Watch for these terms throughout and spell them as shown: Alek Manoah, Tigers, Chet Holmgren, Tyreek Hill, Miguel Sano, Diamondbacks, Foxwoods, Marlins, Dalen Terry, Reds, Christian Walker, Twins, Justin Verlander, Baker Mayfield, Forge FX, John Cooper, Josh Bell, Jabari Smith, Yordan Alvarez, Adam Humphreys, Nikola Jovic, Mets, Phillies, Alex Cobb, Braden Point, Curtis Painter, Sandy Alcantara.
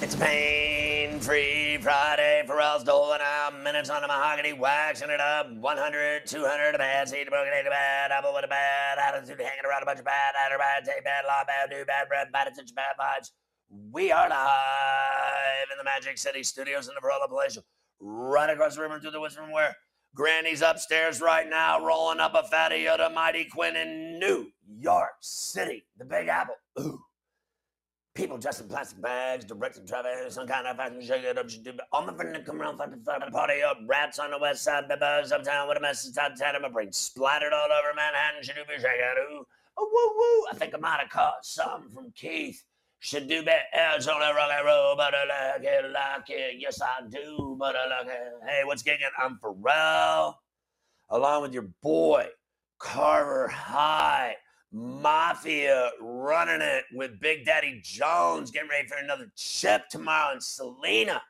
It's pain-free Friday. Pharrell's doling out minutes on the mahogany, waxing it up. 100, 200, a bad seed, a broken egg, a bad apple with a bad attitude, hanging around a bunch of bad, either bad, take bad, law bad, do bad, bread, bad attention, bad vibes. We are live in the Magic City Studios in the Pharrell Palatial, right across the river and through the woods from where Granny's upstairs right now, rolling up a fatty Yoda Mighty Quinn in New York City, the Big Apple. Ooh. People dressed in plastic bags, directing traffic, some kind of fashion, shake it up, stupid. All my friends come around, fucking the party up. Rats on the west side, bibbos uptown, what a mess, it's uptown, and my brain splattered all over Manhattan, shadoobie, shake it, ooh. Oh, woo, woo. I think I might have caught some from Keith. Shadoobie, it's on the rock and roll, but I like it, Yes, I do, but I like it. Hey, what's gigging? I'm Pharrell, along with your boy, Carver High. Mafia running it with Big Daddy Jones, getting ready for another chip tomorrow in Selena.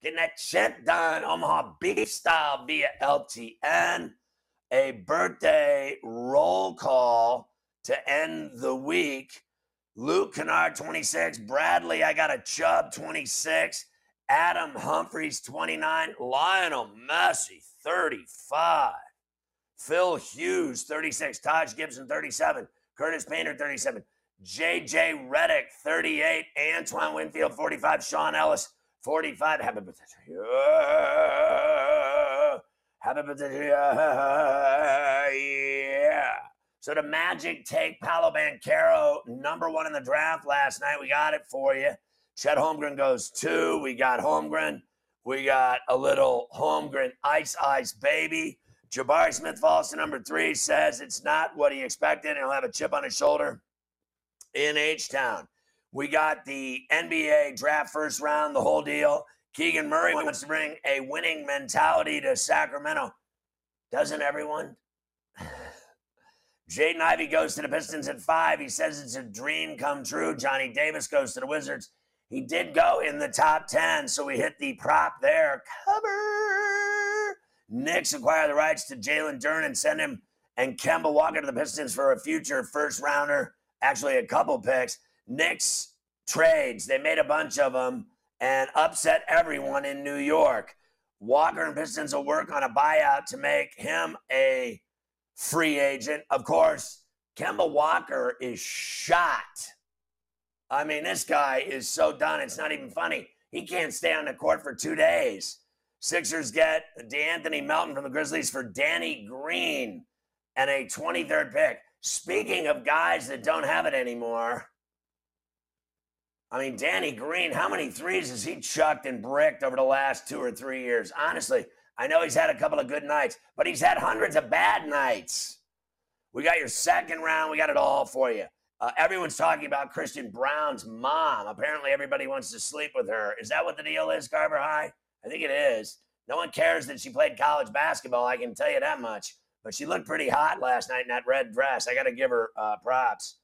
Getting that chip done, Omaha Beef style via LTN. A birthday roll call to end the week. Luke Kennard, 26. Bradley, I got a chub, 26. Adam Humphreys, 29. Lionel Messi, 35. Phil Hughes, 36. Taj Gibson, 37. Curtis Painter, 37, J.J. Redick, 38, Antoine Winfield, 45, Sean Ellis, 45, happy birthday to you, happy birthday to you, yeah. So the Magic take Paolo Banchero, number one in the draft last night, we got it for you. Chet Holmgren goes two, we got Holmgren, we got a little Holmgren ice, ice baby. Jabari Smith falls to number three, says it's not what he expected, and he'll have a chip on his shoulder in H-Town. We got the NBA draft first round, the whole deal. Keegan Murray wants to bring a winning mentality to Sacramento. Doesn't everyone? Jaden Ivey goes to the Pistons at 5. He says it's a dream come true. Johnny Davis goes to the Wizards. He did go in the top 10, so we hit the prop there. Cover. Knicks acquire the rights to Jalen Duren and send him and Kemba Walker to the Pistons for a future first-rounder, actually a couple picks. Knicks trades, they made a bunch of them and upset everyone in New York. Walker and Pistons will work on a buyout to make him a free agent. Of course, Kemba Walker is shot. I mean, this guy is so done, it's not even funny. He can't stay on the court for 2 days. Sixers get DeAnthony Melton from the Grizzlies for Danny Green and a 23rd pick. Speaking of guys that don't have it anymore, I mean, Danny Green, how many threes has he chucked and bricked over the last 2 or 3 years? Honestly, I know he's had a couple of good nights, but he's had hundreds of bad nights. We got your second round. We got it all for you. Everyone's talking about Christian Brown's mom. Apparently, everybody wants to sleep with her. Is that what the deal is, Carver High? I think it is. No one cares that she played college basketball, I can tell you that much. But she looked pretty hot last night in that red dress. I got to give her props.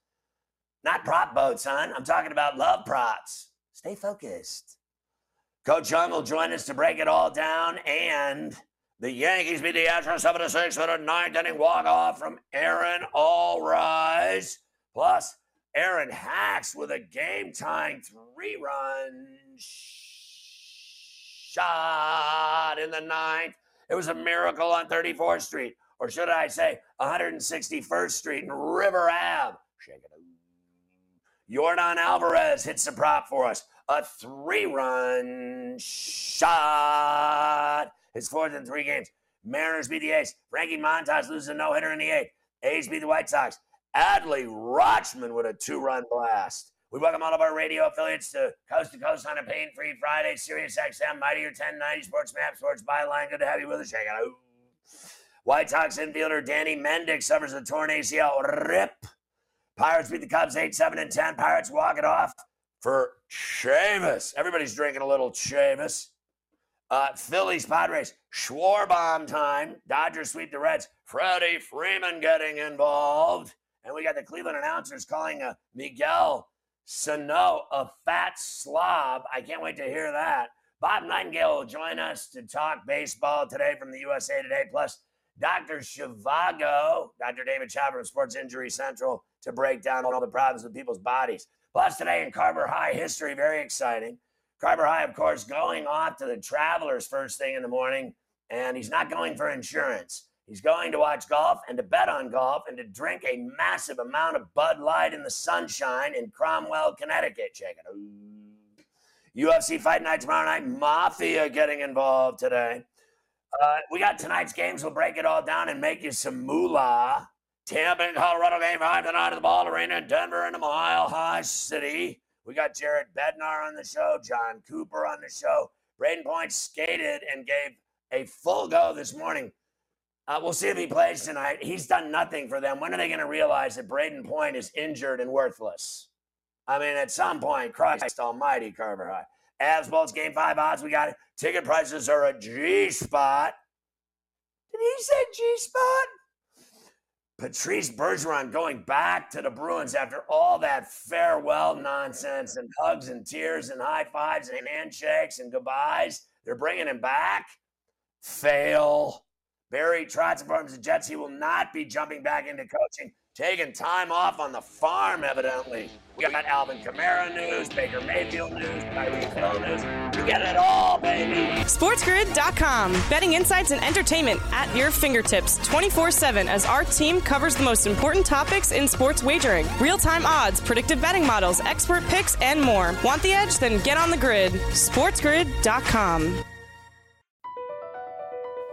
Not prop boat, son. I'm talking about love props. Stay focused. Coach Young will join us to break it all down. And the Yankees beat the Astros 7-6 with a ninth-inning walk-off from Aaron Allrise. Plus, Aaron Hicks with a game-tying three-run shot in the ninth. It was a miracle on 34th Street, or should I say 161st Street and River Ave. Shake it out. Yordan Alvarez hits the prop for us. A three-run shot. His fourth in three games. Mariners beat the A's. Frankie Montas loses a no-hitter in the eighth. A's beat the White Sox. Adley Rutschman with a two-run blast. We welcome all of our radio affiliates to coast on a pain-free Friday. Sirius XM, Mightier 1090, Sports Map, Sports Byline. Good to have you with us. Check it out. White Sox infielder Danny Mendick suffers a torn ACL. Rip. Pirates beat the Cubs 8-7-10. Pirates walk it off for Chavis. Everybody's drinking a little Chavis. Phillies, Padres, Schwarbaum time. Dodgers sweep the Reds. Freddie Freeman getting involved. And we got the Cleveland announcers calling Miguel Sano a fat slob. I can't wait to hear that. Bob Nightingale will join us to talk baseball today from the USA Today. Plus, Dr. Shivago, Dr. David Chopper of Sports Injury Central, to break down all the problems with people's bodies. Plus, today in Carver High history, very exciting. Carver High, of course, going off to the Travelers first thing in the morning, and he's not going for insurance. He's going to watch golf and to bet on golf and to drink a massive amount of Bud Light in the sunshine in Cromwell, Connecticut. Check it out. UFC Fight Night tomorrow night. Mafia getting involved today. We got tonight's games. We'll break it all down and make you some moolah. Tampa and Colorado game 5 tonight at the Ball Arena in Denver in the Mile High City. We got Jared Bednar on the show, John Cooper on the show. Braden Point skated and gave a full go this morning. We'll see if he plays tonight. He's done nothing for them. When are they going to realize that Braden Point is injured and worthless? I mean, at some point, Christ almighty, Carver High. Avs, Bolts, Game 5 odds, we got it. Ticket prices are a G-spot. Did he say G-spot? Patrice Bergeron going back to the Bruins after all that farewell nonsense and hugs and tears and high fives and handshakes and goodbyes. They're bringing him back. Fail. Barry Trotz informs the Jets he will not be jumping back into coaching, taking time off on the farm, evidently. We got Alvin Kamara news, Baker Mayfield news, Tyreek Hill news. We got it all, baby. SportsGrid.com. Betting insights and entertainment at your fingertips 24/7 as our team covers the most important topics in sports wagering. Real-time odds, predictive betting models, expert picks, and more. Want the edge? Then get on the grid. SportsGrid.com.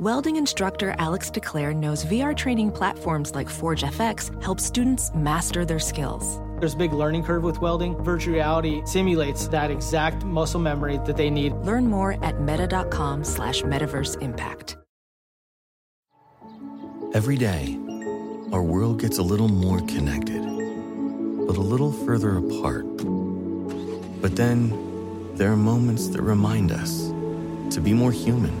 Welding instructor Alex DeClaire knows VR training platforms like Forge FX help students master their skills. There's a big learning curve with welding. Virtual reality simulates that exact muscle memory that they need. Learn more at meta.com/metaverseimpact. Every day, our world gets a little more connected, but a little further apart. But then, there are moments that remind us to be more human.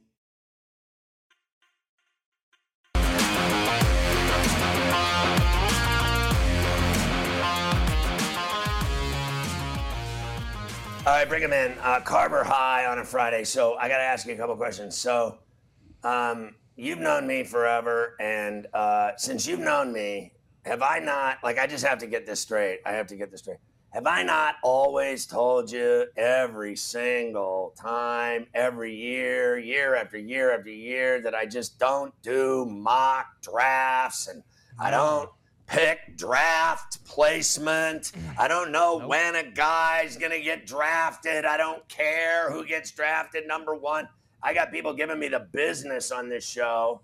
All right, bring him in. Carver High on a Friday. So I got to ask you a couple questions. So you've known me forever. And since you've known me, have I not, like, I just have to get this straight. I have to get this straight. Have I not always told you every single time, every year, year after year after year, that I just don't do mock drafts and I don't pick, draft, placement. I don't know when a guy's going to get drafted. I don't care who gets drafted, number one. I got people giving me the business on this show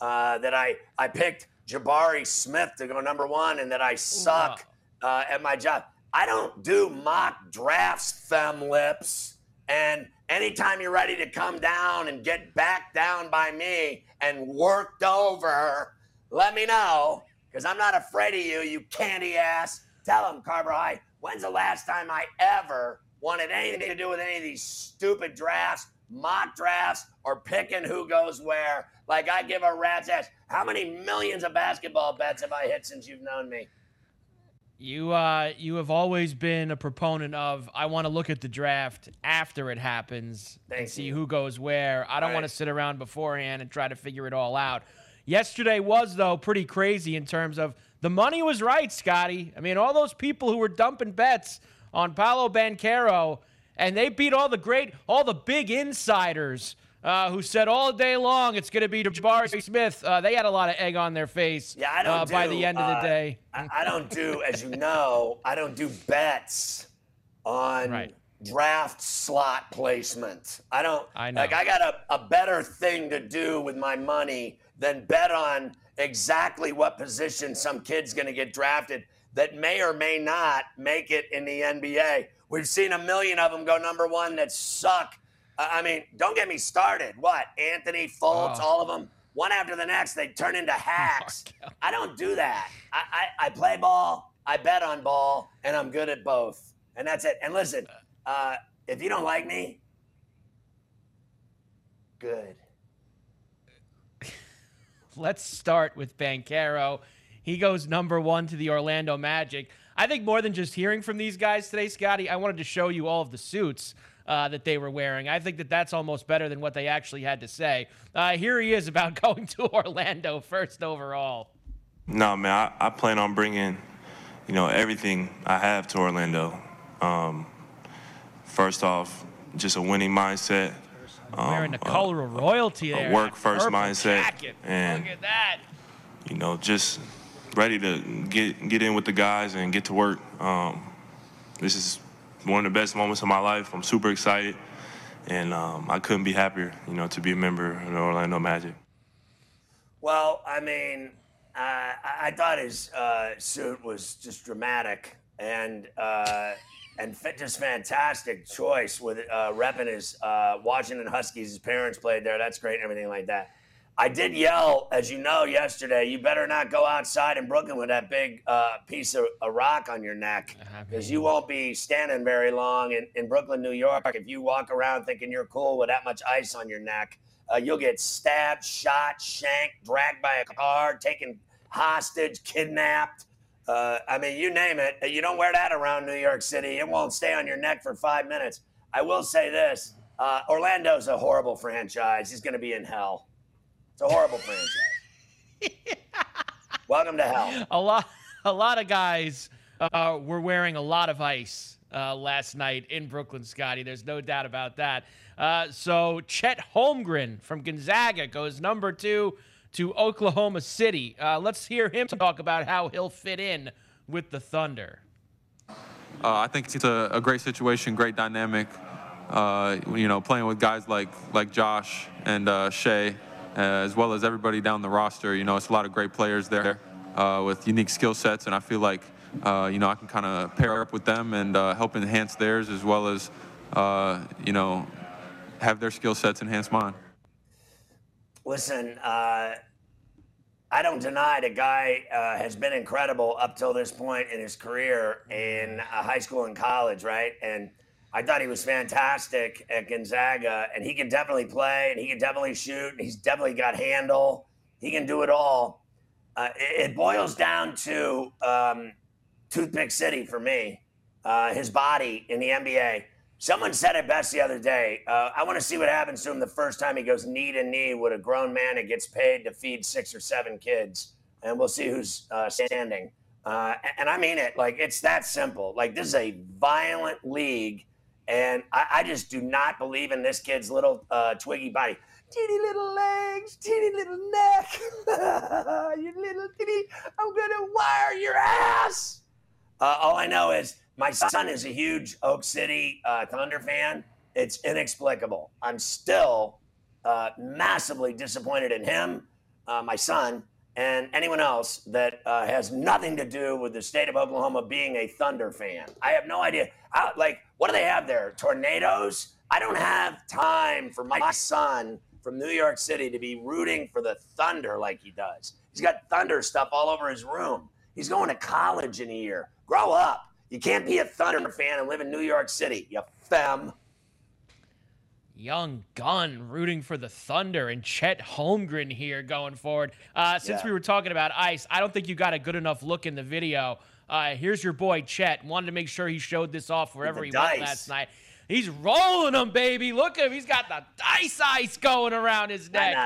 that I picked Jabari Smith to go number one and that I suck at my job. I don't do mock drafts, femlips. And anytime you're ready to come down and get backed down by me and worked over, let me know. Because I'm not afraid of you, you candy ass. Tell him, Carver High, when's the last time I ever wanted anything to do with any of these stupid drafts, mock drafts, or picking who goes where? Like I give a rat's ass. How many millions of basketball bets have I hit since you've known me? You have always been a proponent of, I want to look at the draft after it happens and see who goes where. I don't want to sit around beforehand and try to figure it all out. Yesterday was, though, pretty crazy in terms of the money was right, Scotty. I mean, all those people who were dumping bets on Paolo Banchero, and they beat all the great, all the big insiders who said all day long it's going to be Jabari Smith. They had a lot of egg on their face by the end of the day. I don't do, as you know, I don't do bets on draft slot placement. I don't. I know. Like, I got a better thing to do with my money than bet on exactly what position some kid's going to get drafted that may or may not make it in the NBA. We've seen a million of them go number one that suck. I mean, don't get me started. What, Anthony, Fultz, all of them? One after the next, they turn into hacks. Oh, I don't do that. I play ball, I bet on ball, and I'm good at both. And that's it. And listen, if you don't like me, good. Let's start with Banchero. He goes number one to the Orlando Magic. I think more than just hearing from these guys today, Scotty, I wanted to show you all of the suits that they were wearing. I think that that's almost better than what they actually had to say. Here he is about going to Orlando first overall. No, man, I plan on bringing, you know, everything I have to Orlando. First off, just a winning mindset. Wearing the color of royalty there. A work-first mindset. Jacket. And, look at that. You know, just ready to get in with the guys and get to work. This is one of the best moments of my life. I'm super excited, and I couldn't be happier, you know, to be a member of the Orlando Magic. Well, I mean, I thought his suit was just dramatic and just fantastic choice with repping his Washington Huskies. His parents played there. That's great and everything like that. I did yell, as you know, yesterday, you better not go outside in Brooklyn with that big piece of a rock on your neck, because you won't be standing very long in Brooklyn, New York. If you walk around thinking you're cool with that much ice on your neck, you'll get stabbed, shot, shanked, dragged by a car, taken hostage, kidnapped. I mean, you name it. You don't wear that around New York City. It won't stay on your neck for 5 minutes. I will say this. Orlando's a horrible franchise. He's going to be in hell. It's a horrible franchise. Yeah. Welcome to hell. A lot of guys were wearing a lot of ice last night in Brooklyn, Scotty. There's no doubt about that. So Chet Holmgren from Gonzaga goes number two to Oklahoma City. Let's hear him talk about how he'll fit in with the Thunder. I think it's a great situation, great dynamic. You know, playing with guys like Josh and Shea, as well as everybody down the roster. You know, it's a lot of great players there with unique skill sets, and I feel like, you know, I can kind of pair up with them and help enhance theirs as well as, you know, have their skill sets enhance mine. Listen, I don't deny the guy has been incredible up till this point in his career in high school and college, right? And I thought he was fantastic at Gonzaga, and he can definitely play, and he can definitely shoot, and he's definitely got handle. He can do it all. It boils down to Toothpick City for me, his body in the NBA. Someone said it best the other day. I want to see what happens to him the first time he goes knee to knee with a grown man that gets paid to feed 6 or 7 kids, and we'll see who's standing. And I mean it. Like, it's that simple. Like, this is a violent league, and I just do not believe in this kid's little twiggy body. teeny little legs, teeny little neck. You little teeny, I'm gonna wire your ass. All I know is my son is a huge Oak City Thunder fan. It's inexplicable. I'm still massively disappointed in him, my son, and anyone else that has nothing to do with the state of Oklahoma being a Thunder fan. I have no idea. Like, what do they have there? Tornadoes? I don't have time for my son from New York City to be rooting for the Thunder like he does. He's got Thunder stuff all over his room. He's going to college in a year. Grow up. You can't be a Thunder fan and live in New York City, you femme. Young gun rooting for the Thunder and Chet Holmgren here going forward. Since we were talking about ice, I don't think you got a good enough look in the video. Here's your boy, Chet. Wanted to make sure he showed this off wherever he went last night. He's rolling them, baby. Look at him. He's got the dice ice going around his neck.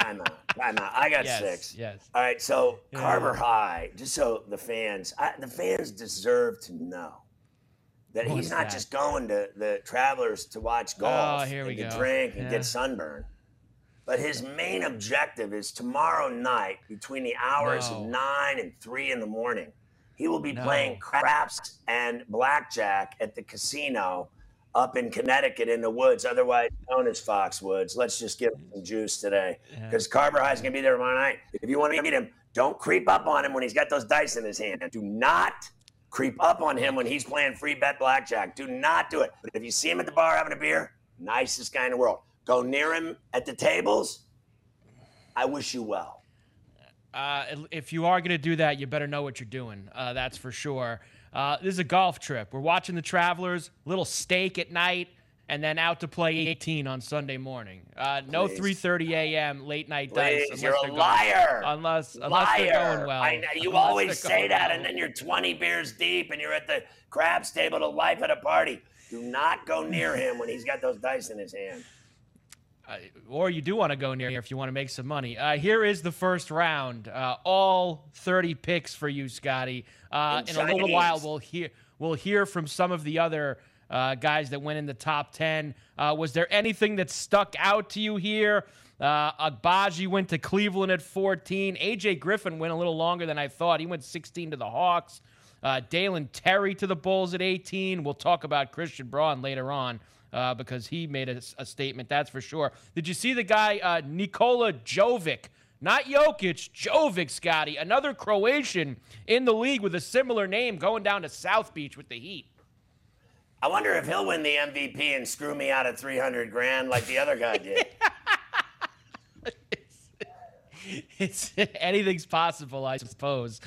I got six. Yes. All right, so Carver High, just so the fans deserve to know that he's not just going to the Travelers to watch golf and to drink and get sunburned. But his main objective is tomorrow night between the hours of 9 and 3 in the morning. He will be playing craps and blackjack at the casino up in Connecticut in the woods, otherwise known as Foxwoods. Let's just give him some juice today because Carver High's going to be there tomorrow night. If you want to meet him, don't creep up on him when he's got those dice in his hand. Do not creep up on him when he's playing free bet blackjack. Do not do it. But if you see him at the bar having a beer, nicest guy in the world. Go near him at the tables. I wish you well. If you are going to do that, you better know what you're doing. That's for sure. This is a golf trip. We're watching the Travelers, little steak at night, and then out to play 18 on Sunday morning. No 3:30 a.m. late night dice. You're a liar. Unless they're going well. I know. You always say that, and then you're 20 beers deep, and you're at the craps table to life at a party. Do not go near him when he's got those dice in his hand. Or you do want to go near here if you want to make some money. Here is the first round. All 30 picks for you, Scotty. In a little while, we'll hear from some of the other guys that went in the top 10. Was there anything that stuck out to you here? Agbaji went to Cleveland at 14. A.J. Griffin went a little longer than I thought. He went 16 to the Hawks. Dalen Terry to the Bulls at 18. We'll talk about Christian Braun later on. Because he made a statement, that's for sure. Did you see the guy, Nikola Jovic? Not Jokic, Jovic, Scotty. Another Croatian in the league with a similar name going down to South Beach with the Heat. I wonder if he'll win the MVP and screw me out of $300,000 like the other guy did. It's anything's possible, I suppose.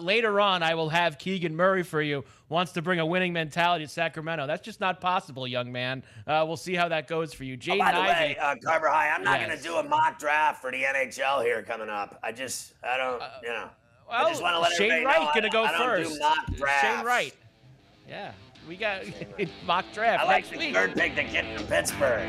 Later on, I will have Keegan Murray for you. Wants to bring a winning mentality to Sacramento. That's just not possible, young man. We'll see how that goes for you. Jaden by the Ivey, way, Carver High, I'm not going to do a mock draft for the NHL here coming up. I don't. Well, I just want to let Shane everybody Wright going to go I first. Don't do mock drafts. Shane Wright. Yeah, we got mock draft. I like next the week. Third pick, the kid from Pittsburgh.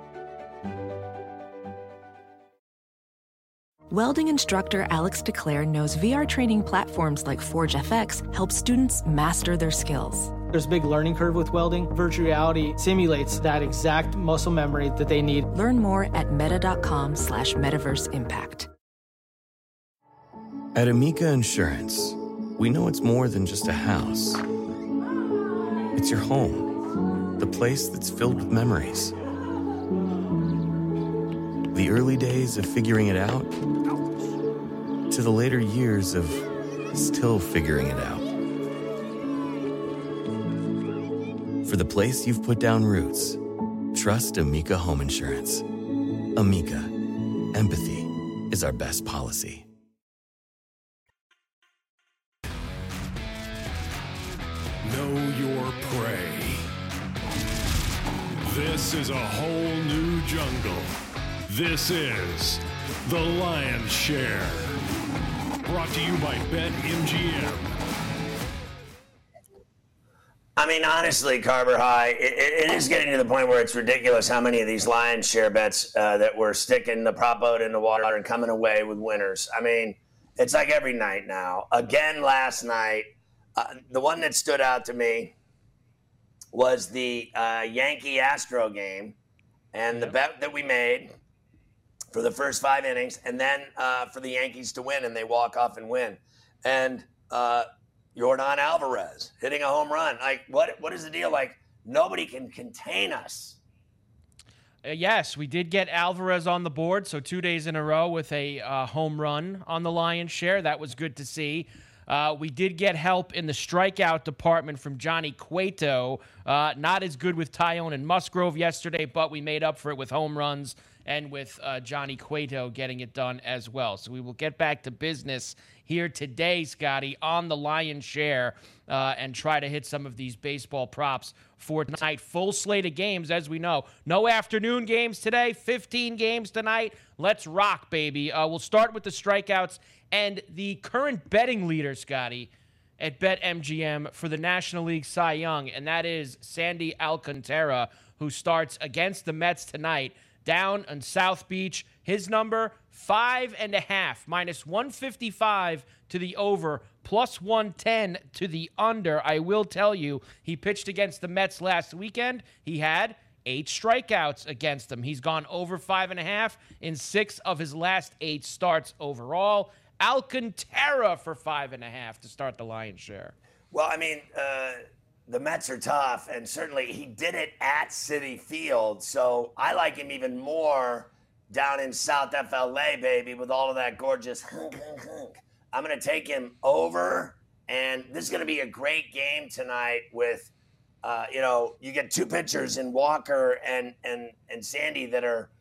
Welding instructor Alex DeClaire knows VR training platforms like ForgeFX help students master their skills. There's a big learning curve with welding. Virtual reality simulates that exact muscle memory that they need. Learn more at meta.com/metaverseimpact. At Amica Insurance, we know it's more than just a house. It's your home, the place that's filled with memories. The early days of figuring it out to the later years of still figuring it out. For the place you've put down roots, trust Amica Home Insurance. A Amica, empathy is our best policy. Know your prey. This is a whole new jungle. This is The Lion's Share. Brought to you by BetMGM. I mean, honestly, Carver High, it is getting to the point where it's ridiculous how many of these Lion's Share bets that we're sticking the prop boat in the water and coming away with winners. I mean, it's like every night now. Again, last night, the one that stood out to me was the Yankee-Astro game and the bet that we made for the first 5 innings and then for the Yankees to win, and they walk off and win. And Yordan Alvarez hitting a home run. Like, what is the deal? Like, nobody can contain us. Yes, we did get Alvarez on the board, so 2 days in a row with a home run on the Lion's Share. That was good to see. We did get help in the strikeout department from Johnny Cueto. Not as good with Tyone and Musgrove yesterday, but we made up for it with home runs and with Johnny Cueto getting it done as well. So we will get back to business here today, Scotty, on the Lion's Share and try to hit some of these baseball props for tonight. Full slate of games, as we know. No afternoon games today, 15 games tonight. Let's rock, baby. We'll start with the strikeouts. And the current betting leader, Scotty, at BetMGM for the National League Cy Young, and that is Sandy Alcantara, who starts against the Mets tonight down on South Beach. His number, 5.5, minus 155 to the over, plus 110 to the under. I will tell you, he pitched against the Mets last weekend. He had 8 strikeouts against them. He's gone over 5.5 in 6 of his last 8 starts overall. Alcantara for 5.5 to start the Lion's Share. Well, I mean, the Mets are tough, and certainly he did it at Citi Field, so I like him even more down in South FLA, baby, with all of that gorgeous hunk. I'm going to take him over, and this is going to be a great game tonight with, you get 2 pitchers in Walker and Sandy that are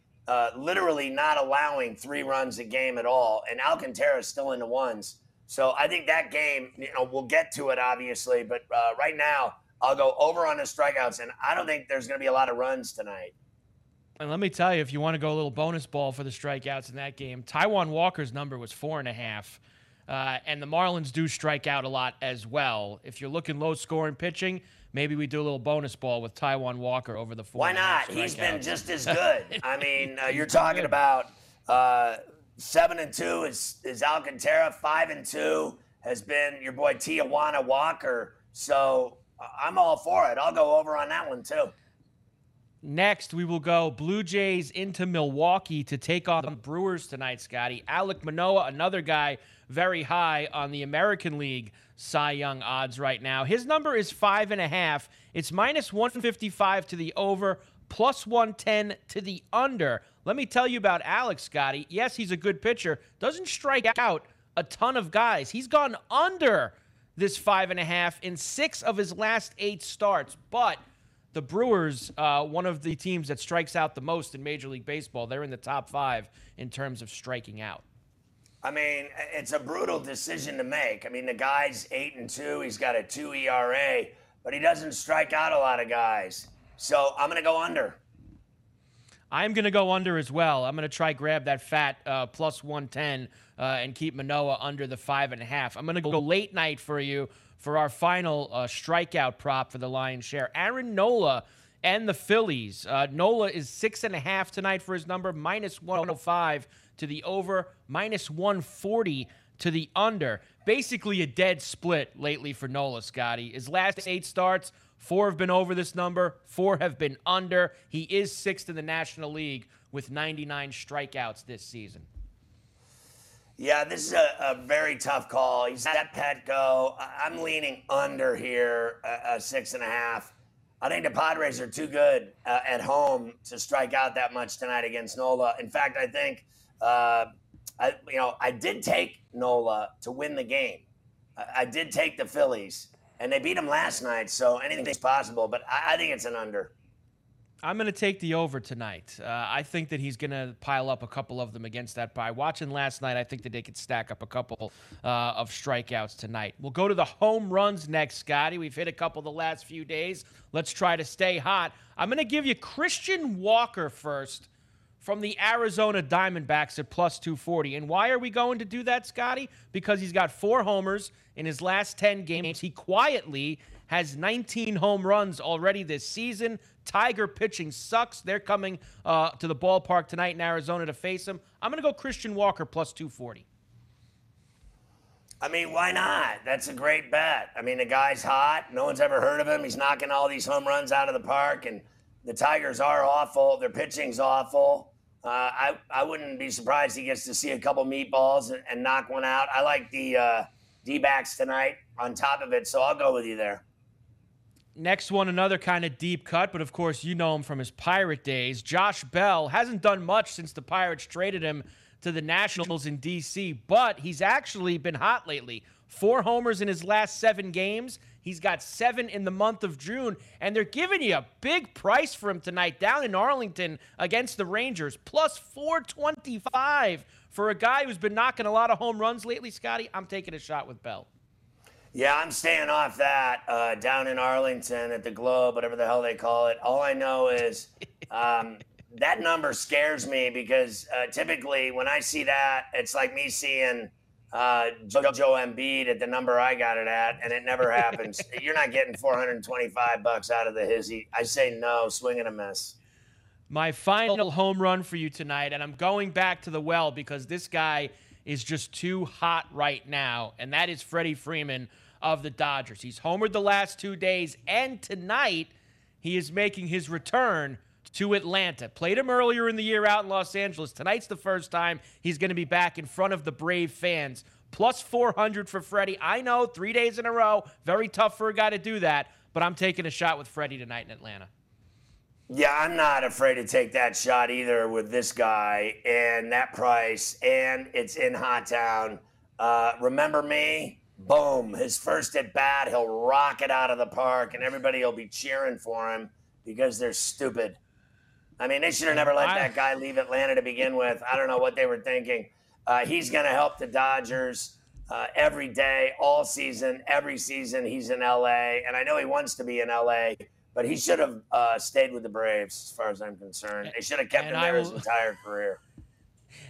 literally not allowing 3 runs a game at all, and Alcantara is still in the ones. So I think that game, we'll get to it obviously, but right now I'll go over on the strikeouts, and I don't think there's going to be a lot of runs tonight. And let me tell you, if you want to go a little bonus ball for the strikeouts in that game, Taijuan Walker's number was 4.5, and the Marlins do strike out a lot as well. If you're looking low scoring pitching, maybe we do a little bonus ball with Taijuan Walker over the 4. Why not? He's been just as good. I mean, you're talking about 7-2 is Alcantara. 5-2 has been your boy Taijuan Walker. So I'm all for it. I'll go over on that one too. Next, we will go Blue Jays into Milwaukee to take on the Brewers tonight, Scotty. Alek Manoah, another guy very high on the American League Cy Young odds right now. His number is 5.5. It's minus 155 to the over, plus 110 to the under. Let me tell you about Alek, Scotty. Yes, he's a good pitcher. Doesn't strike out a ton of guys. He's gone under this 5.5 in 6 of his last 8 starts, but the Brewers, one of the teams that strikes out the most in Major League Baseball, they're in the top 5 in terms of striking out. I mean, it's a brutal decision to make. I mean, the guy's 8-2. He's got a 2 ERA, but he doesn't strike out a lot of guys. So I'm going to go under. I'm going to go under as well. I'm going to try grab that fat plus 110 and keep Manoah under the 5.5. I'm going to go late night for you. For our final strikeout prop for the Lion's Share, Aaron Nola and the Phillies. Nola is 6.5 tonight for his number, minus 105 to the over, minus 140 to the under. Basically a dead split lately for Nola, Scotty. His last 8 starts, 4 have been over this number, 4 have been under. He is 6th in the National League with 99 strikeouts this season. Yeah, this is a very tough call. He's at Petco. I'm leaning under here, 6.5. I think the Padres are too good at home to strike out that much tonight against Nola. In fact, I think, I did take Nola to win the game. I did take the Phillies, and they beat him last night, so anything's possible. But I think it's an under. I'm going to take the over tonight. I think that he's going to pile up a couple of them against that bye. Watching last night, I think that they could stack up a couple of strikeouts tonight. We'll go to the home runs next, Scotty. We've hit a couple the last few days. Let's try to stay hot. I'm going to give you Christian Walker first from the Arizona Diamondbacks at plus 240. And why are we going to do that, Scotty? Because he's got 4 homers in his last 10 games. He quietly has 19 home runs already this season. Tiger pitching sucks. They're coming to the ballpark tonight in Arizona to face him. I'm going to go Christian Walker plus 240. I mean, why not? That's a great bet. I mean, the guy's hot. No one's ever heard of him. He's knocking all these home runs out of the park, and the Tigers are awful. Their pitching's awful. I wouldn't be surprised he gets to see a couple meatballs and knock one out. I like the D-backs tonight on top of it, so I'll go with you there. Next one, another kind of deep cut, but of course you know him from his Pirate days. Josh Bell hasn't done much since the Pirates traded him to the Nationals in D.C., but he's actually been hot lately. 4 homers in his last 7 games. He's got 7 in the month of June, and they're giving you a big price for him tonight down in Arlington against the Rangers, plus 425 for a guy who's been knocking a lot of home runs lately. Scotty, I'm taking a shot with Bell. Yeah, I'm staying off that down in Arlington at the Globe, whatever the hell they call it. All I know is that number scares me because typically when I see that, it's like me seeing Joe Embiid at the number I got it at, and it never happens. You're not getting $425 out of the hizzy. I say no, swing and a miss. My final home run for you tonight, and I'm going back to the well because this guy is just too hot right now, and that is Freddie Freeman of the Dodgers. He's homered the last 2 days, and tonight he is making his return to Atlanta. Played him earlier in the year out in Los Angeles. Tonight's the first time he's going to be back in front of the Brave fans. Plus 400 for Freddie. I know, 3 days in a row, very tough for a guy to do that, but I'm taking a shot with Freddie tonight in Atlanta. Yeah, I'm not afraid to take that shot either with this guy and that price, and it's in Hot Town. Remember me? Boom. His first at bat, he'll rock it out of the park, and everybody will be cheering for him because they're stupid. I mean, they should have never let that guy leave Atlanta to begin with. I don't know what they were thinking. He's going to help the Dodgers every day, all season, every season. He's in L.A., and I know he wants to be in L.A., but he should have stayed with the Braves, as far as I'm concerned. They should have kept him there his entire career.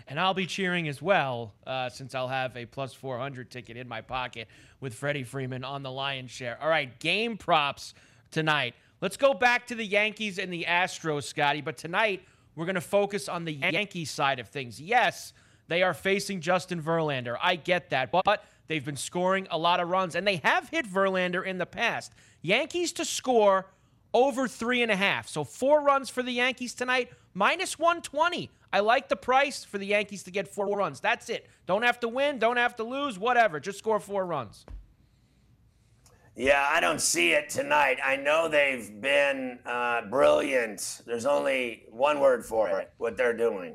And I'll be cheering as well, since I'll have a plus 400 ticket in my pocket with Freddie Freeman on the lion's share. All right, game props tonight. Let's go back to the Yankees and the Astros, Scotty. But tonight, we're going to focus on the Yankee side of things. Yes, they are facing Justin Verlander. I get that. But they've been scoring a lot of runs, and they have hit Verlander in the past. Yankees to score over 3.5. So 4 runs for the Yankees tonight, minus 120. I like the price for the Yankees to get 4 runs. That's it. Don't have to win, don't have to lose, whatever. Just score 4 runs. Yeah, I don't see it tonight. I know they've been brilliant. There's only one word for it, what they're doing.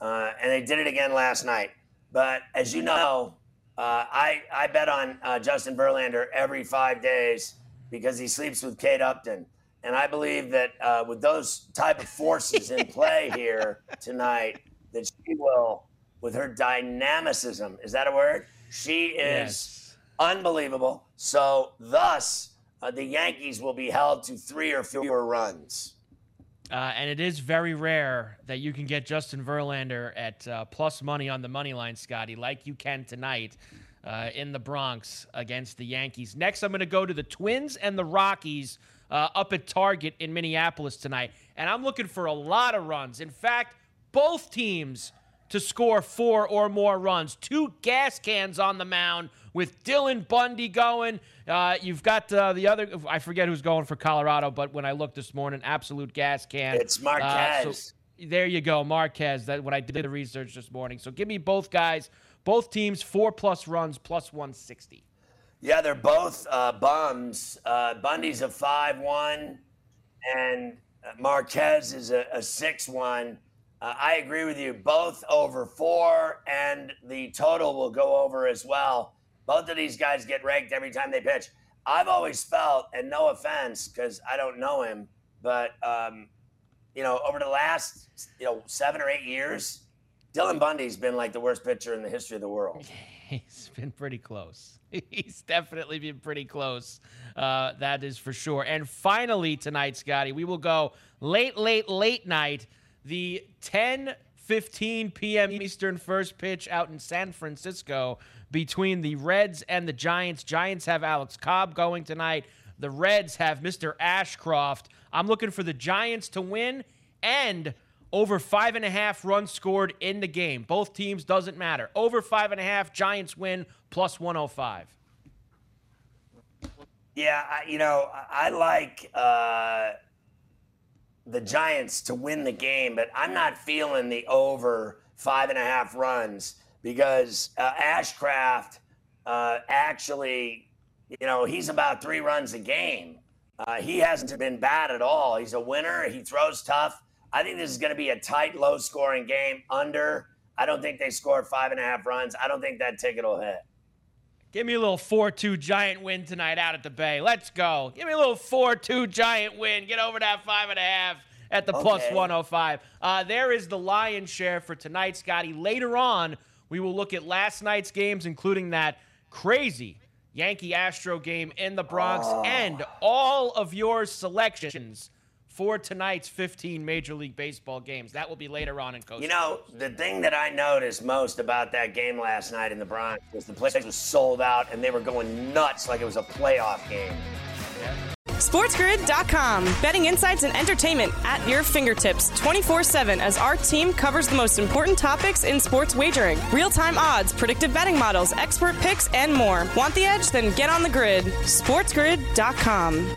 And they did it again last night. But as you know, I bet on Justin Verlander every 5 days because he sleeps with Kate Upton. And I believe that with those type of forces in play here tonight, that she will, with her dynamicism, is that a word? She is unbelievable. So thus, the Yankees will be held to 3 or fewer runs. And it is very rare that you can get Justin Verlander at plus money on the money line, Scotty, like you can tonight in the Bronx against the Yankees. Next, I'm going to go to the Twins and the Rockies up at Target in Minneapolis tonight. And I'm looking for a lot of runs. In fact, both teams to score 4 or more runs. 2 gas cans on the mound with Dylan Bundy going. You've got the other, I forget who's going for Colorado, but when I looked this morning, absolute gas can. It's Marquez. So there you go, Marquez, that when I did the research this morning. So give me both guys, both teams, 4-plus runs, plus 160. Yeah, they're both bums. Bundy's a 5-1, and Marquez is a 6-1. I agree with you. Both over 4, and the total will go over as well. Both of these guys get raked every time they pitch. I've always felt, and no offense, because I don't know him, but you know, over the last, 7 or 8 years, Dylan Bundy's been like the worst pitcher in the history of the world. He's been pretty close. He's definitely been pretty close. That is for sure. And finally tonight, Scotty, we will go late, late, late night. The 10:15 p.m. Eastern first pitch out in San Francisco between the Reds and the Giants. Giants have Alex Cobb going tonight. The Reds have Mr. Ashcroft. I'm looking for the Giants to win and over 5.5 runs scored in the game. Both teams, doesn't matter. Over 5.5, Giants win, plus 105. Yeah, I like the Giants to win the game, but I'm not feeling the over 5.5 runs because Ashcraft actually, he's about 3 runs a game. He hasn't been bad at all. He's a winner. He throws tough. I think this is going to be a tight, low-scoring game under. I don't think they score 5.5 runs. I don't think that ticket will hit. Give me a little 4-2 Giant win tonight out at the Bay. Let's go. Give me a little 4-2 Giant win. Get over that 5.5 at the plus 105. There is the lion's share for tonight, Scotty. Later on, we will look at last night's games, including that crazy Yankee-Astro game in the Bronx and all of your selections for tonight's 15 Major League Baseball games. That will be later on in Coast. The thing that I noticed most about that game last night in the Bronx was the place was sold out and they were going nuts like it was a playoff game. Yeah. SportsGrid.com. Betting insights and entertainment at your fingertips 24/7 as our team covers the most important topics in sports wagering. Real-time odds, predictive betting models, expert picks, and more. Want the edge? Then get on the grid. SportsGrid.com.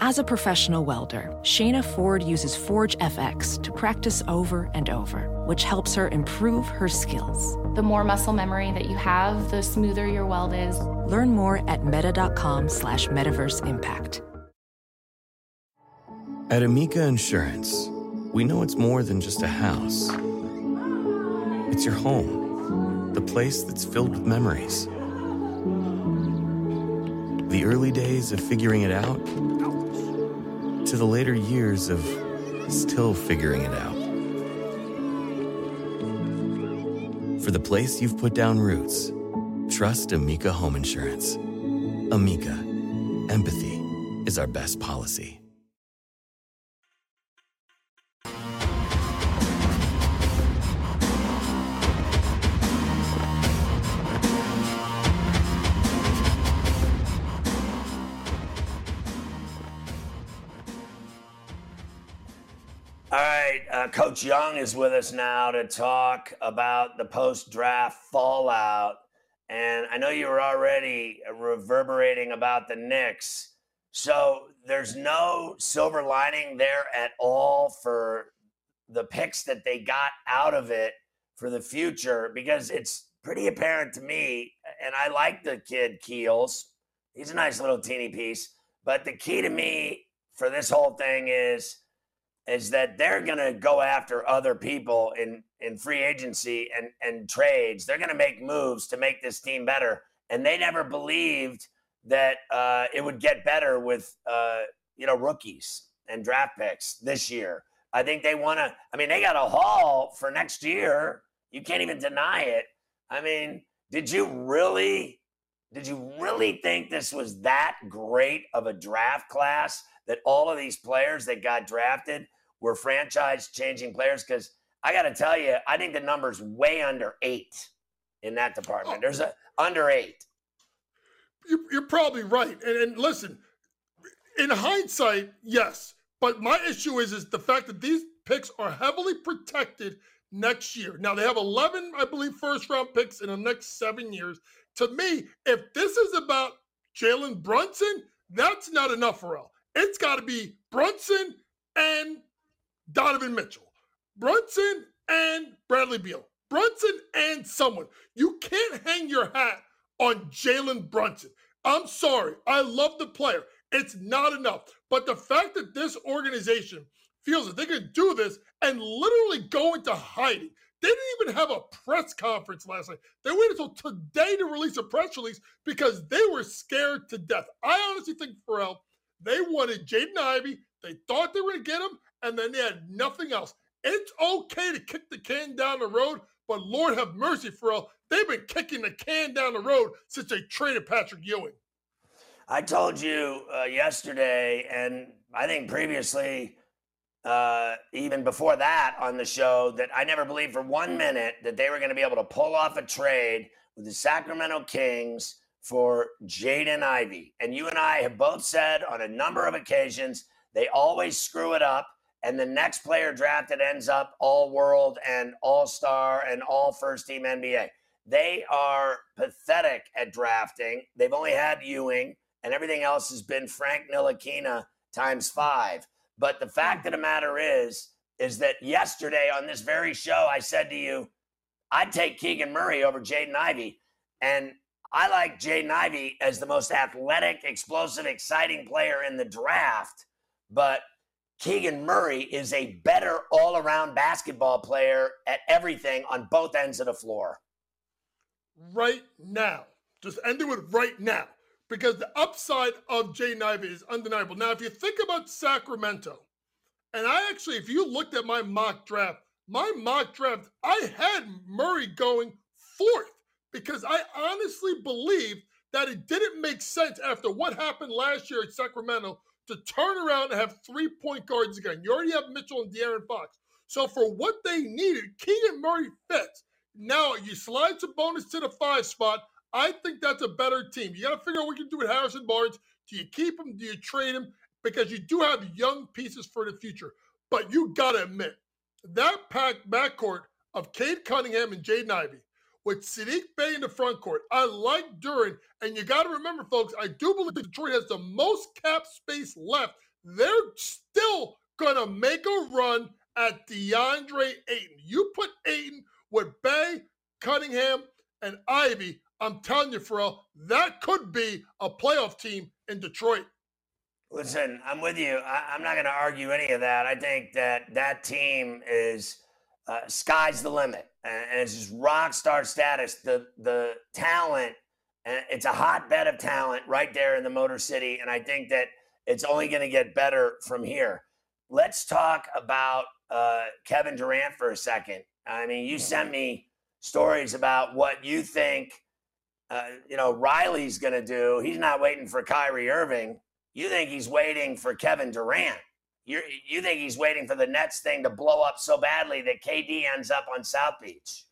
As a professional welder, Shayna Ford uses Forge FX to practice over and over, which helps her improve her skills. The more muscle memory that you have, the smoother your weld is. Learn more at meta.com/metaverseimpact. At Amica Insurance, we know it's more than just a house. It's your home, the place that's filled with memories. The early days of figuring it out to the later years of still figuring it out. For the place you've put down roots, trust Amica Home Insurance. Amica, empathy is our best policy. All right, Coach Young is with us now to talk about the post-draft fallout. And I know you were already reverberating about the Knicks. So there's no silver lining there at all for the picks that they got out of it for the future, because it's pretty apparent to me, and I like the kid Keels. He's a nice little teeny piece. But the key to me for this whole thing is that they're going to go after other people in free agency and trades. They're going to make moves to make this team better. And they never believed that it would get better with, rookies and draft picks this year. I think they want to – they got a haul for next year. You can't even deny it. Did you really think this was that great of a draft class, that all of these players that got drafted were franchise-changing players? Because I got to tell you, I think the number's way under 8 in that department. There's a under 8. You're probably right. And listen, in hindsight, yes. But my issue is the fact that these picks are heavily protected next year. Now, they have 11, I believe, first-round picks in the next 7 years. To me, if this is about Jalen Brunson, that's not enough, Pharrell. it's got to be Brunson and Donovan Mitchell, Brunson and Bradley Beal, Brunson and someone. You can't hang your hat on Jalen Brunson. I'm sorry. I love the player. It's not enough. But the fact that this organization feels that they can do this and literally go into hiding. They didn't even have a press conference last night. They waited until today to release a press release because they were scared to death. I honestly think, Pharrell, they wanted Jaden Ivey. They thought they were going to get him, and then they had nothing else. It's okay to kick the can down the road, but Lord have mercy, Pharrell. They've been kicking the can down the road since they traded Patrick Ewing. I told you yesterday, and I think previously, even before that on the show, that I never believed for 1 minute that they were going to be able to pull off a trade with the Sacramento Kings for Jaden Ivey. And you and I have both said on a number of occasions, they always screw it up. And the next player drafted ends up all-world and all-star and all-first-team NBA. They are pathetic at drafting. They've only had Ewing, and everything else has been Frank Ntilikina times five. But the fact of the matter is that yesterday on this very show, I said to you, I'd take Keegan Murray over Jaden Ivey. And I like Jaden Ivey as the most athletic, explosive, exciting player in the draft. But Keegan Murray is a better all-around basketball player at everything on both ends of the floor. Right now. Just end it with right now. Because the upside of Jaden Ivey is undeniable. Now, if you think about Sacramento, and I actually, if you looked at my mock draft, I had Murray going fourth because I honestly believed that it didn't make sense after what happened last year at Sacramento to turn around and have 3-point guards again. You already have Mitchell and De'Aaron Fox. So for what they needed, Keegan Murray fits. Now you slide Sabonis to the 5 spot. I think that's a better team. You got to figure out what you can do with Harrison Barnes. Do you keep him? Do you trade him? Because you do have young pieces for the future. But you got to admit, that packed backcourt of Cade Cunningham and Jaden Ivey with Sadiq Bey in the frontcourt, I like Duren. And you got to remember, folks, I do believe Detroit has the most cap space left. They're still going to make a run at DeAndre Ayton. You put Ayton with Bey, Cunningham, and Ivey. I'm telling you, Pharrell, that could be a playoff team in Detroit. Listen, I'm with you. I'm not going to argue any of that. I think that team is sky's the limit. And it's just rock star status. The talent, it's a hotbed of talent right there in the Motor City. And I think that it's only going to get better from here. Let's talk about Kevin Durant for a second. I mean, you sent me stories about what you think Riley's going to do. He's not waiting for Kyrie Irving. You think he's waiting for Kevin Durant. You think he's waiting for the Nets thing to blow up so badly that KD ends up on South Beach.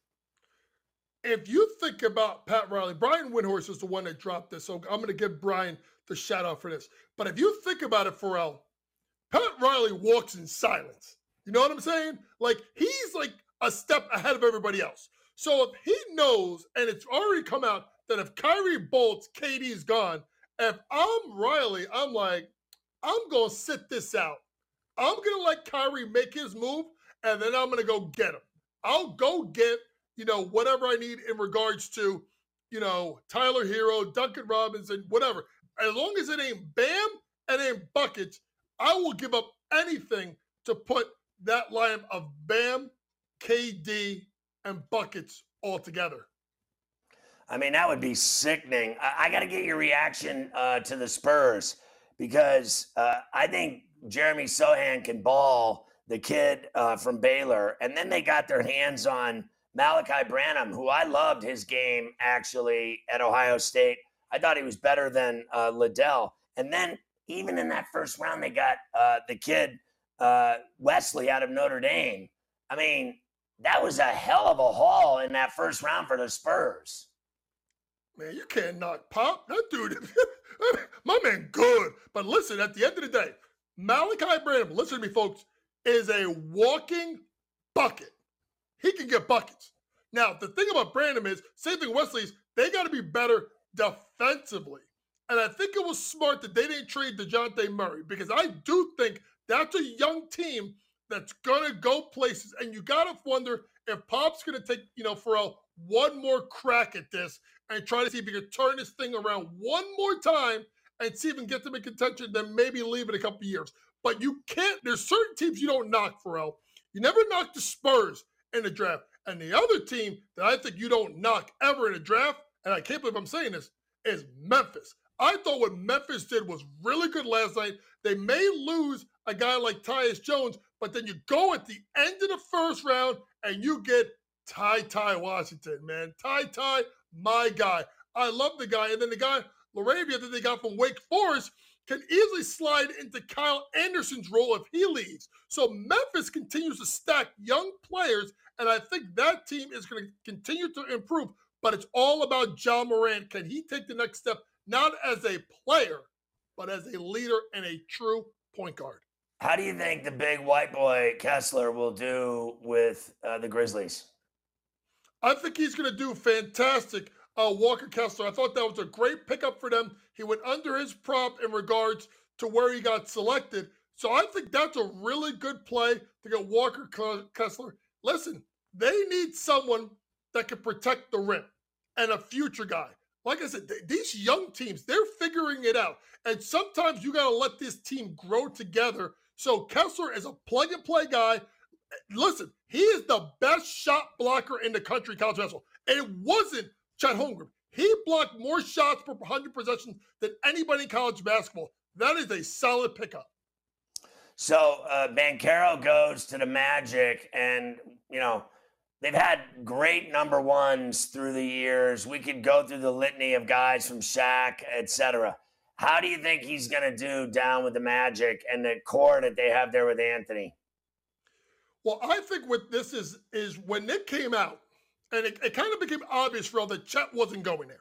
If you think about Pat Riley, Brian Windhorst is the one that dropped this, so I'm going to give Brian the shout-out for this. But if you think about it, Pharrell, Pat Riley walks in silence. You know what I'm saying? Like, he's like a step ahead of everybody else. So if he knows, and it's already come out, that if Kyrie bolts, KD's gone. If I'm Riley, I'm like, I'm going to sit this out. I'm going to let Kyrie make his move, and then I'm going to go get him. I'll go get, whatever I need in regards to, Tyler Hero, Duncan Robinson, whatever. As long as it ain't Bam and ain't buckets, I will give up anything to put that lineup of Bam, KD, and buckets all together. I mean, that would be sickening. I got to get your reaction to the Spurs because I think Jeremy Sohan can ball, the kid from Baylor. And then they got their hands on Malachi Branham, who I loved his game, actually, at Ohio State. I thought he was better than Liddell. And then even in that first round, they got the kid Wesley out of Notre Dame. I mean, that was a hell of a haul in that first round for the Spurs. Man, you can't knock Pop. That dude, my man, good. But listen, at the end of the day, Malachi Branham, listen to me, folks, is a walking bucket. He can get buckets. Now, the thing about Branham is, same thing with Wesley's, they got to be better defensively. And I think it was smart that they didn't trade DeJounte Murray, because I do think that's a young team that's going to go places. And you got to wonder if Pop's going to take, Pharrell, one more crack at this and try to see if he can turn this thing around one more time and see if he can get them in contention, then maybe leave in a couple of years. But you can't. There's certain teams you don't knock, Pharrell. You never knock the Spurs in the draft. And the other team that I think you don't knock ever in a draft, and I can't believe I'm saying this, is Memphis. I thought what Memphis did was really good last night. They may lose a guy like Tyus Jones, but then you go at the end of the first round and you get Ty Washington, man. Ty, my guy. I love the guy. And then the guy, Laravia, that they got from Wake Forest, can easily slide into Kyle Anderson's role if he leaves. So Memphis continues to stack young players, and I think that team is going to continue to improve. But it's all about Ja Morant. Can he take the next step, not as a player, but as a leader and a true point guard? How do you think the big white boy Kessler will do with the Grizzlies? I think he's going to do fantastic. Walker Kessler, I thought that was a great pickup for them. He went under his prop in regards to where he got selected. So I think that's a really good play to get Walker Kessler. Listen, they need someone that can protect the rim and a future guy. Like I said, these young teams, they're figuring it out. And sometimes you got to let this team grow together. So Kessler is a plug-and-play guy. Listen, he is the best shot blocker in the country, college basketball. And it wasn't Chet Holmgren. He blocked more shots per 100 possessions than anybody in college basketball. That is a solid pickup. So Banchero goes to the Magic, and, they've had great number ones through the years. We could go through the litany of guys from Shaq, et cetera. How do you think he's going to do down with the Magic and the core that they have there with Anthony? Well, I think what this is when Nick came out, and it kind of became obvious for all that Chet wasn't going there.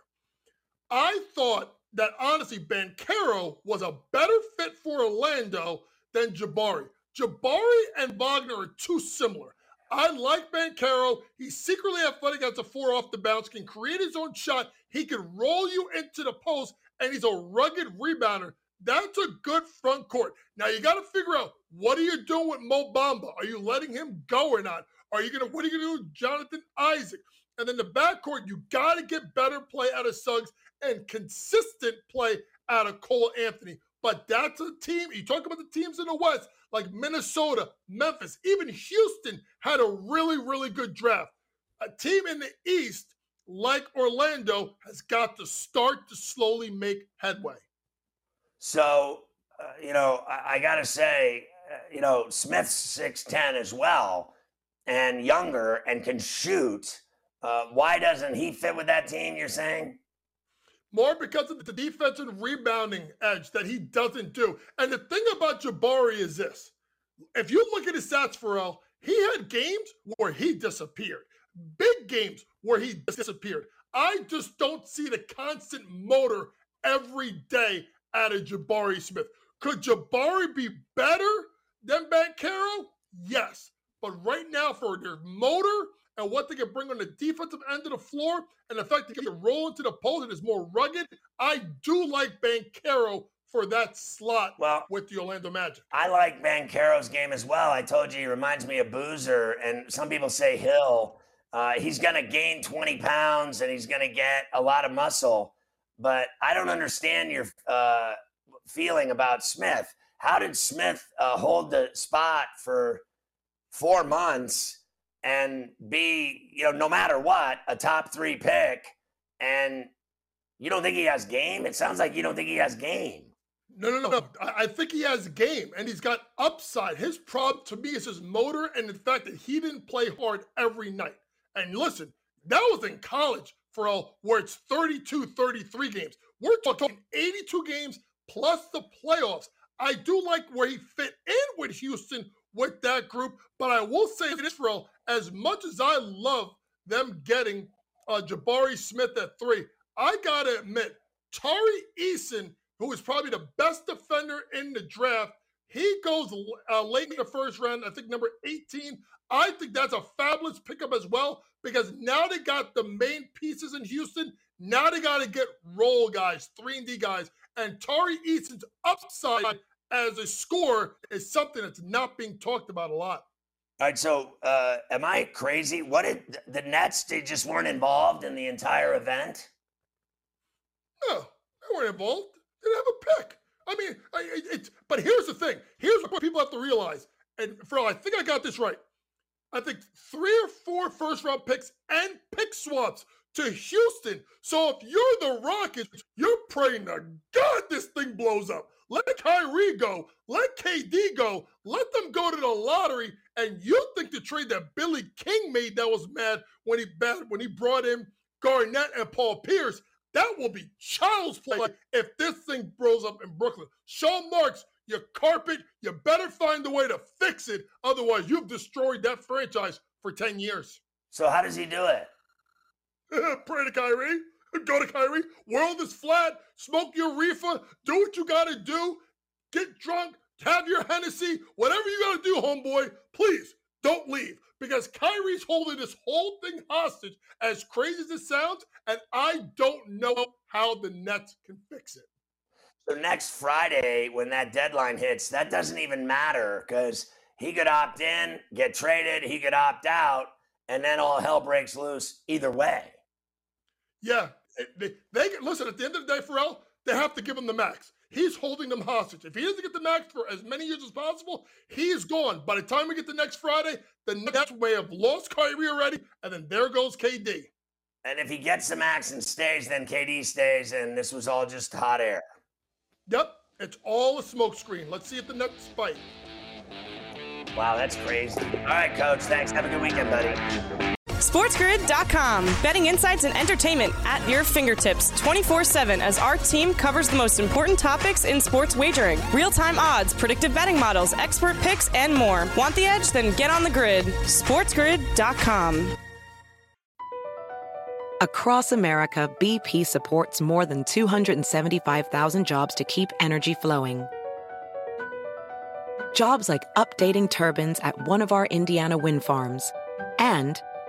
I thought that, honestly, Banchero was a better fit for Orlando than Jabari. Jabari and Wagner are too similar. I like Banchero. He's secretly athletic, has a four off the bounce, can create his own shot. He can roll you into the post, and he's a rugged rebounder. That's a good front court. Now, you got to figure out, what are you doing with Mo Bamba? Are you letting him go or not? What are you going to do with Jonathan Isaac? And then the backcourt, you got to get better play out of Suggs and consistent play out of Cole Anthony. But that's a team. You talk about the teams in the West, like Minnesota, Memphis, even Houston had a really, really good draft. A team in the East, like Orlando, has got to start to slowly make headway. So, I got to say, Smith's 6'10" as well, and younger, and can shoot. Why doesn't he fit with that team, you're saying? More because of the defensive rebounding edge that he doesn't do. And the thing about Jabari is this. If you look at his stats, Pharrell, he had games where he disappeared. Big games where he disappeared. I just don't see the constant motor every day out of Jabari Smith. Could Jabari be better than Banchero? Yes. But right now, for their motor and what they can bring on the defensive end of the floor and the fact that they can roll into the post and is more rugged, I do like Banchero for that slot with the Orlando Magic. I like Banchero's game as well. I told you he reminds me of Boozer, and some people say Hill. He's going to gain 20 pounds, and he's going to get a lot of muscle. But I don't understand your feeling about Smith. How did Smith hold the spot for 4 months and be, no matter what, a top 3 pick, and you don't think he has game? It sounds like you don't think he has game. No. I think he has game, and he's got upside. His problem to me is his motor and the fact that he didn't play hard every night. And listen, that was in college, Pharrell, where it's 32, 33 games. We're talking 82 games plus the playoffs. I do like where he fit in with Houston with that group, but I will say this, Pharrell, as much as I love them getting Jabari Smith at 3, I gotta admit, Tari Eason, who is probably the best defender in the draft, he goes late in the first round, I think number 18. I think that's a fabulous pickup as well, because now they got the main pieces in Houston. Now they gotta get roll guys, 3 and D guys, And Tari Eason's upside as a scorer is something that's not being talked about a lot. All right, so am I crazy? What did the Nets, they just weren't involved in the entire event? No, they weren't involved. They didn't have a pick. I mean, but here's the thing. Here's what people have to realize. And Phil, I think I got this right. I think 3 or 4 first-round picks and pick swaps to Houston. So if you're the Rockets, you're praying to God this thing blows up. Let Kyrie go. Let KD go. Let them go to the lottery. And you think the trade that Billy King made that was mad when he brought in Garnett and Paul Pierce, that will be child's play if this thing blows up in Brooklyn. Sean Marks, your carpet, you better find a way to fix it. Otherwise, you've destroyed that franchise for 10 years. So how does he do it? Pray to Kyrie. Go to Kyrie. World is flat. Smoke your reefer. Do what you got to do. Get drunk. Have your Hennessy. Whatever you got to do, homeboy, please don't leave. Because Kyrie's holding this whole thing hostage, as crazy as it sounds, and I don't know how the Nets can fix it. So next Friday, when that deadline hits, that doesn't even matter because he could opt in, get traded, he could opt out, and then all hell breaks loose either way. Yeah. They listen, at the end of the day, Pharrell, they have to give him the max. He's holding them hostage. If he doesn't get the max for as many years as possible, he is gone. By the time we get to next Friday, the Nets may have lost Kyrie already, and then there goes KD. And if he gets the max and stays, then KD stays, and this was all just hot air. Yep, it's all a smokescreen. Let's see if the Nets fight. Wow, that's crazy. All right, Coach, thanks. Have a good weekend, buddy. SportsGrid.com. Betting insights and entertainment at your fingertips 24/7 as our team covers the most important topics in sports wagering. Real-time odds, predictive betting models, expert picks, and more. Want the edge? Then get on the grid. SportsGrid.com. Across America, BP supports more than 275,000 jobs to keep energy flowing. Jobs like updating turbines at one of our Indiana wind farms and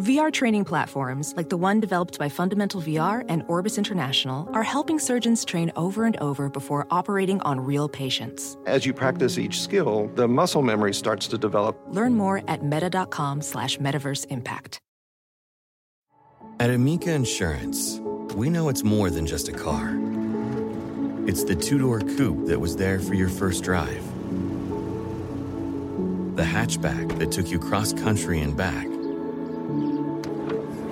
VR training platforms like the one developed by Fundamental VR and Orbis International are helping surgeons train over and over before operating on real patients. As you practice each skill, the muscle memory starts to develop. Learn more at meta.com/metaverseimpact. At Amica Insurance, we know it's more than just a car. It's the two-door coupe that was there for your first drive. The hatchback that took you cross-country and back.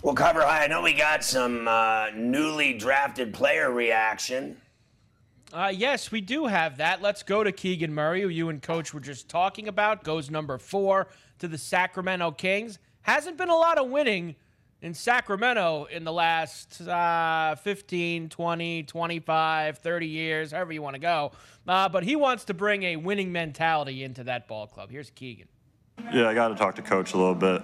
We'll cover high. I know we got some newly drafted player reaction. Yes, we do have that. Let's go to Keegan Murray, who you and Coach were just talking about. Goes number 4 to the Sacramento Kings. Hasn't been a lot of winning in Sacramento in the last 15, 20, 25, 30 years, however you want to go. But he wants to bring a winning mentality into that ball club. Here's Keegan. Yeah, I got to talk to Coach a little bit.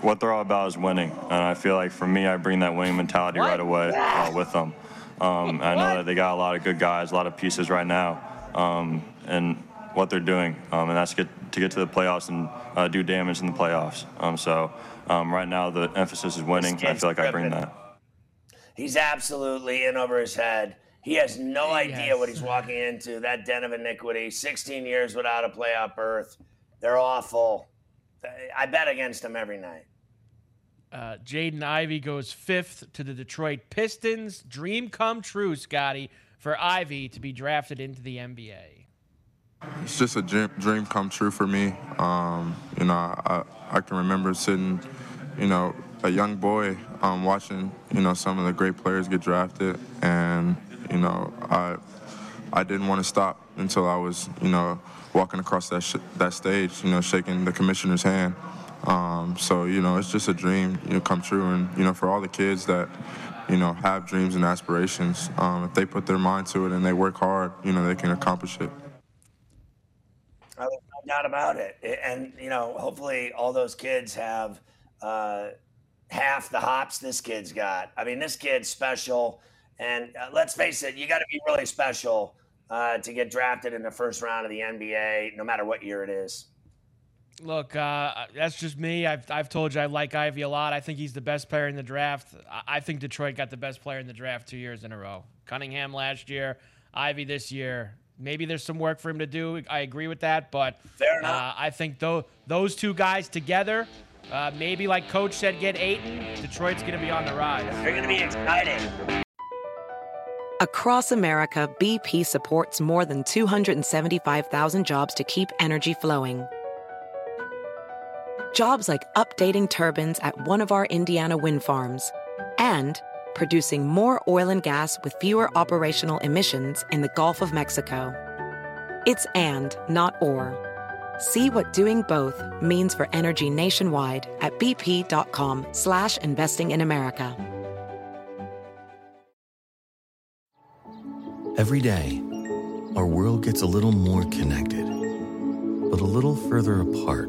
What they're all about is winning, and I feel like for me, I bring that winning mentality right away with them. I know that they got a lot of good guys, a lot of pieces right now, and what they're doing, and that's to get to the playoffs and do damage in the playoffs. So right now, the emphasis is winning. I feel like I bring that. He's absolutely in over his head. He has no idea what he's walking into. That den of iniquity. 16 years without a playoff berth. They're awful. I bet against them every night. Jaden Ivey goes 5th to the Detroit Pistons. Dream come true, Scotty, for Ivey to be drafted into the NBA. It's just a dream come true for me. I can remember sitting, a young boy, watching, some of the great players get drafted, and, I didn't want to stop until I was, walking across that stage, shaking the commissioner's hand. So, it's just a dream, come true. And, for all the kids that, have dreams and aspirations, if they put their mind to it and they work hard, they can accomplish it. I mean, no doubt about it. And, hopefully all those kids have half the hops this kid's got. I mean, this kid's special. And let's face it, you got to be really special to get drafted in the first round of the NBA, no matter what year it is. Look, that's just me. I've told you I like Ivy a lot. I think he's the best player in the draft. I think Detroit got the best player in the draft 2 years in a row. Cunningham last year, Ivy this year. Maybe there's some work for him to do. I agree with that, but fair enough. I think those two guys together, maybe like Coach said, get Ayton. Detroit's going to be on the rise. They're going to be exciting. Across America, BP supports more than 275,000 jobs to keep energy flowing. Jobs like updating turbines at one of our Indiana wind farms, and producing more oil and gas with fewer operational emissions in the Gulf of Mexico. It's and, not or. See what doing both means for energy nationwide at bp.com/investing in America. Every day, our world gets a little more connected, but a little further apart.